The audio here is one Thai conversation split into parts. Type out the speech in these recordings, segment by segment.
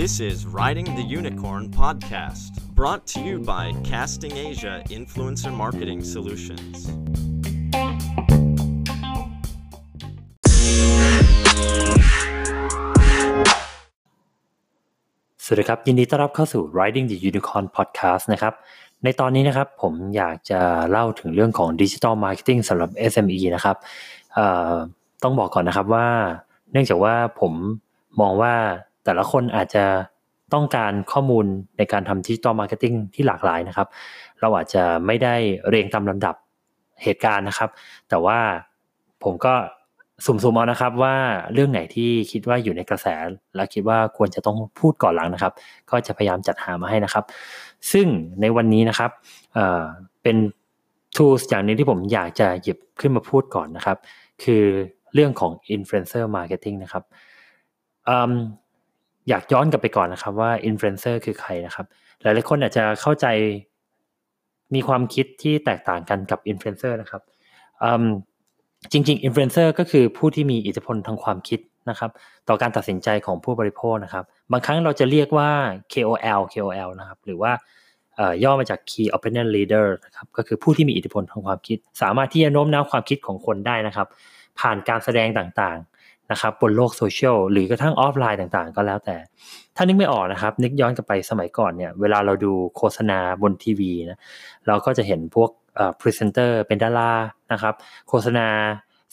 This is Riding the Unicorn podcast, brought to you by Casting Asia Influencer Marketing Solutions.สวัสดีครับยินดีต้อนรับเข้าสู่ Riding the Unicorn podcast นะครับในตอนนี้นะครับผมอยากจะเล่าถึงเรื่องของ Digital Marketing สำหรับ SME นะครับต้องบอกก่อนนะครับว่าเนื่องจากว่าผมมองว่าแต่ละคนอาจจะต้องการข้อมูลในการทำ Digital Marketing ที่หลากหลายนะครับเราอาจจะไม่ได้เรียงตามลำดับเหตุการณ์นะครับแต่ว่าผมก็สุ่มๆเอานะครับว่าเรื่องไหนที่คิดว่าอยู่ในกระแสและคิดว่าควรจะต้องพูดก่อนหลังนะครับก็จะพยายามจัดหามาให้นะครับซึ่งในวันนี้นะครับเป็น tools อย่างนึงที่ผมอยากจะหยิบขึ้นมาพูดก่อนนะครับคือเรื่องของ Influencer Marketing นะครับอยากย้อนกลับไปก่อนนะครับว่า Influencer คือใครนะครับหลายๆคนอาจจะเข้าใจมีความคิดที่แตกต่างกันกับ Influencer นะครับจริงๆ Influencer ก็คือผู้ที่มีอิทธิพลทางความคิดนะครับต่อการตัดสินใจของผู้บริโภคนะครับบางครั้งเราจะเรียกว่า KOL นะครับหรือว่าย่อมาจาก Key Opinion Leader นะครับก็คือผู้ที่มีอิทธิพลทางความคิดสามารถที่จะโน้มน้าวความคิดของคนได้นะครับผ่านการแสดงต่างๆนะครับบนโลกโซเชียลหรือกระทั่งออฟไลน์ต่างๆก็แล้วแต่ถ้านึกไม่ออกนะครับนึกย้อนกลับไปสมัยก่อนเนี่ยเวลาเราดูโฆษณาบนทีวีนะเราก็จะเห็นพวกพรีเซนเตอร์เป็นดารานะครับโฆษณา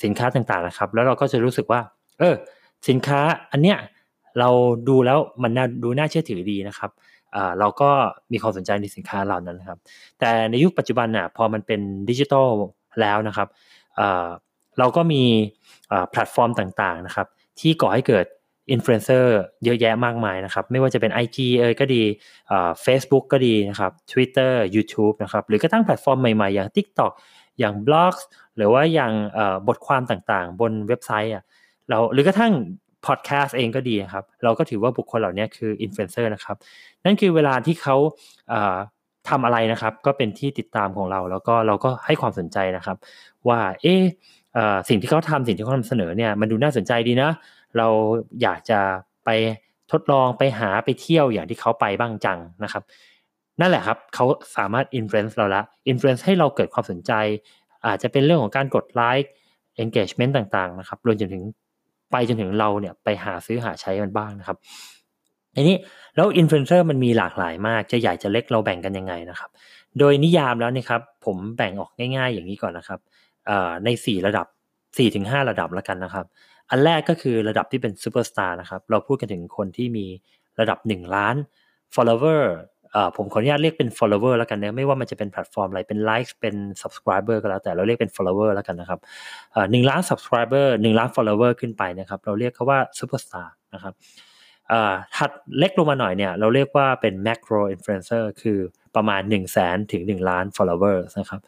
สินค้าต่างๆนะครับแล้วเราก็จะรู้สึกว่าสินค้าอันเนี้ยเราดูแล้วมันดูน่าเชื่อถือดีนะครับเราก็มีความสนใจในสินค้าเหล่านั้นนะครับแต่ในยุคปัจจุบันน่ะพอมันเป็นดิจิทัลแล้วนะครับเราก็มีแพลตฟอร์มต่างๆนะครับที่ก่อให้เกิดอินฟลูเอนเซอร์เยอะแยะมากมายนะครับไม่ว่าจะเป็น IG ก็ดีFacebook ก็ดีนะครับ Twitter YouTube นะครับหรือกระทั่งแพลตฟอร์มใหม่ๆอย่าง TikTok อย่าง Blogs หรือว่าอย่างบทความต่างๆบนเว็บไซต์อ่ะเราหรือกระทั่งพอดแคสต์เองก็ดีครับเราก็ถือว่าบุคคลเหล่านี้คืออินฟลูเอนเซอร์นะครับนั่นคือเวลาที่เขาทำอะไรนะครับก็เป็นที่ติดตามของเราแล้วก็เราก็ให้ความสนใจนะครับว่าสิ่งที่เขาทำสิ่งที่เขานำเสนอเนี่ยมันดูน่าสนใจดีนะเราอยากจะไปทดลองไปหาไปเที่ยวอย่างที่เขาไปบ้างจังนะครับนั่นแหละครับเขาสามารถ influence เราละ influence ให้เราเกิดความสนใจอาจจะเป็นเรื่องของการกดไลค์ engagement ต่างๆนะครับรวมจนถึงเราเนี่ยไปหาซื้อหาใช้มันบ้างนะครับอันนี้แล้ว influencer มันมีหลากหลายมากจะใหญ่จะเล็กเราแบ่งกันยังไงนะครับโดยนิยามแล้วนะครับผมแบ่งออกง่ายๆอย่างนี้ก่อนนะครับใน4ระดับ 4-5 ระดับแล้วกันนะครับอันแรกก็คือระดับที่เป็นซูเปอร์สตาร์นะครับเราพูดกันถึงคนที่มีระดับ1ล้าน follower ผมขออนุญาตเรียกเป็น follower แล้วกันนะไม่ว่ามันจะเป็นแพลตฟอร์มอะไรเป็น likes เป็น subscriber ก็แล้วแต่เราเรียกเป็น follower แล้วกันนะครับ1ล้าน subscriber 1ล้าน follower ขึ้นไปนะครับเราเรียกเขาว่าซูเปอร์สตาร์นะครับถัดเล็กลงมาหน่อยเนี่ยเราเรียกว่าเป็น macro influencer คือประมาณ 100,000 ถึง 1 ล้าน follower นะครับ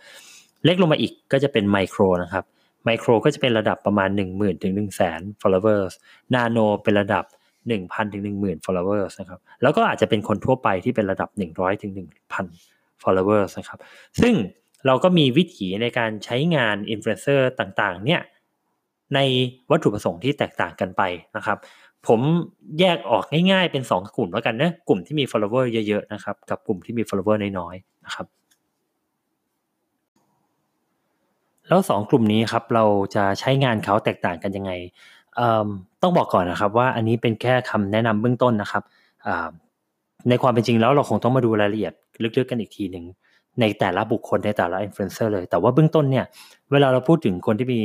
เล็กลงมาอีกก็จะเป็นไมโครนะครับไมโครก็จะเป็นระดับประมาณ 10,000 ถึง 100,000 followers นาโนเป็นระดับ 1,000 ถึง 10,000 followers นะครับแล้วก็อาจจะเป็นคนทั่วไปที่เป็นระดับ 100 ถึง 1,000 followers นะครับซึ่งเราก็มีวิธีในการใช้งาน influencer ต่างๆเนี่ยในวัตถุประสงค์ที่แตกต่างกันไปนะครับผมแยกออกง่ายๆเป็น2กลุ่มแล้วกันนะกลุ่มที่มี follower เยอะๆนะครับกับกลุ่มที่มี follower น้อยๆนะครับแล้ว2กลุ่มนี้ครับเราจะใช้งานเขาแตกต่างกันยังไงต้องบอกก่อนนะครับว่าอันนี้เป็นแค่คำแนะนำเบื้องต้นนะครับในความเป็นจริงแล้วเราคงต้องมาดูรายละเอียดลึกๆกันอีกทีหนึ่งในแต่ละบุคคลในแต่ละอินฟลูเอนเซอร์เลยแต่ว่าเบื้องต้นเนี่ยเวลาเราพูดถึงคนที่มี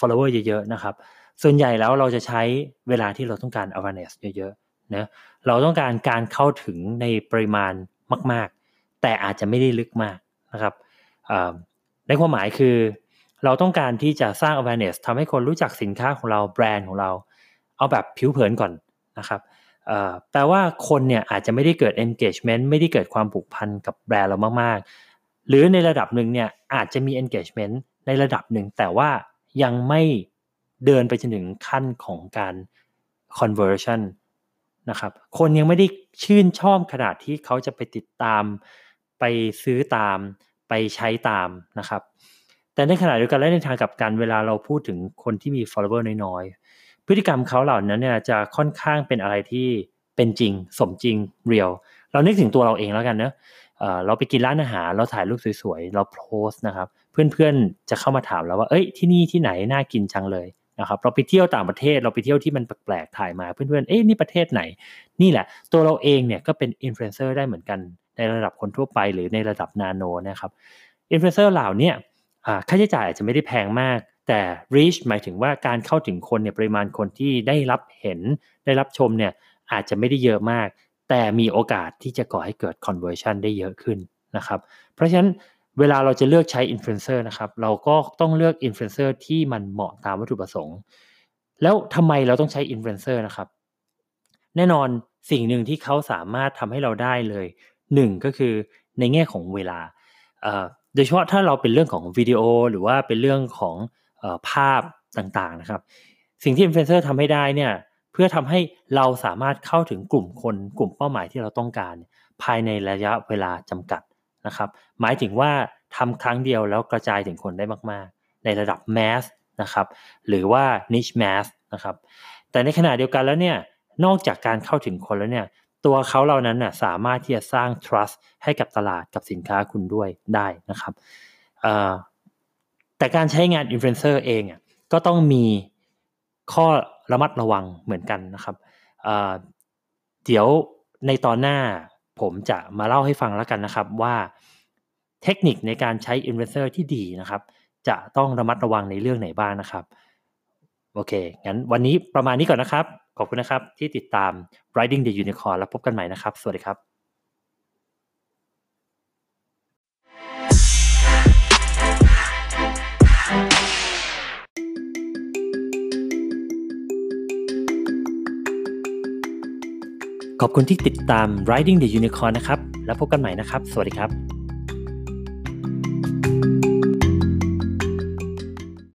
follower เยอะๆนะครับส่วนใหญ่แล้วเราจะใช้เวลาที่เราต้องการ awareness เยอะๆนะเราต้องการการเข้าถึงในปริมาณมากๆแต่อาจจะไม่ได้ลึกมากนะครับในความหมายคือเราต้องการที่จะสร้าง awareness ทำให้คนรู้จักสินค้าของเราแบรนด์ของเราเอาแบบผิวเผินก่อนนะครับแปลว่าคนเนี่ยอาจจะไม่ได้เกิด engagement ไม่ได้เกิดความผูกพันกับแบรนด์เรามากๆหรือในระดับหนึ่งเนี่ยอาจจะมี engagement ในระดับหนึ่งแต่ว่ายังไม่เดินไปจนถึงขั้นของการ conversion นะครับคนยังไม่ได้ชื่นชอบขนาดที่เขาจะไปติดตามไปซื้อตามไปใช้ตามนะครับแต่ในขณะเดียวกันและในทางกลับกันเวลาเราพูดถึงคนที่มี follower น้อยๆ พฤติกรรมเขาเหล่านั้นเนี่ยจะค่อนข้างเป็นอะไรที่เป็นจริงสมจริงเรียลเรานึกถึงตัวเราเองแล้วกันนะเราไปกินร้านอาหารเราถ่ายรูปสวยๆเราโพสต์นะครับเพื่อนๆจะเข้ามาถามเราว่าเอ้ยที่นี่ที่ไหนน่ากินจังเลยนะครับเราไปเที่ยวต่างประเทศเราไปเที่ยวที่มันแปลกๆถ่ายมาเพื่อนๆเอ้ยนี่ประเทศไหนนี่แหละตัวเราเองเนี่ยก็เป็นอินฟลูเอนเซอร์ได้เหมือนกันในระดับคนทั่วไปหรือในระดับนาโนนะครับอินฟลูเอนเซอร์เหล่านี้ค่าใช้จ่ายอาจจะไม่ได้แพงมากแต่ reach หมายถึงว่าการเข้าถึงคนเนี่ยปริมาณคนที่ได้รับเห็นได้รับชมเนี่ยอาจจะไม่ได้เยอะมากแต่มีโอกาสที่จะก่อให้เกิด conversion ได้เยอะขึ้นนะครับเพราะฉะนั้นเวลาเราจะเลือกใช้ influencer นะครับเราก็ต้องเลือก influencer ที่มันเหมาะตามวัตถุประสงค์แล้วทำไมเราต้องใช้ influencer นะครับแน่นอนสิ่งหนึ่งที่เขาสามารถทำให้เราได้เลยหนึ่งก็คือในแง่ของเวลาโดยเฉพาะถ้าเราเป็นเรื่องของวิดีโอหรือว่าเป็นเรื่องของภาพต่างๆนะครับสิ่งที่ influencer ทำให้ได้เนี่ยเพื่อทำให้เราสามารถเข้าถึงกลุ่มคนกลุ่มเป้าหมายที่เราต้องการภายในระยะเวลาจำกัดนะครับหมายถึงว่าทำครั้งเดียวแล้วกระจายถึงคนได้มากๆในระดับแมสนะครับหรือว่า niche mass นะครับแต่ในขณะเดียวกันแล้วเนี่ยนอกจากการเข้าถึงคนแล้วเนี่ยตัวเขาเหล่านั้นน่ะสามารถที่จะสร้าง trust ให้กับตลาดกับสินค้าคุณด้วยได้นะครับแต่การใช้งาน influencer เองก็ต้องมีข้อระมัดระวังเหมือนกันนะครับเดี๋ยวในตอนหน้าผมจะมาเล่าให้ฟังแล้วกันนะครับว่าเทคนิคในการใช้ influencer ที่ดีนะครับจะต้องระมัดระวังในเรื่องไหนบ้างนะครับโอเคงั้นวันนี้ประมาณนี้ก่อนนะครับขอบคุณนะครับที่ติดตาม Riding the Unicorn แล้วพบกันใหม่นะครับสวัสดีครับขอบคุณที่ติดตาม Riding the Unicorn นะครับแล้วพบกันใหม่นะครับสวัสดีครับ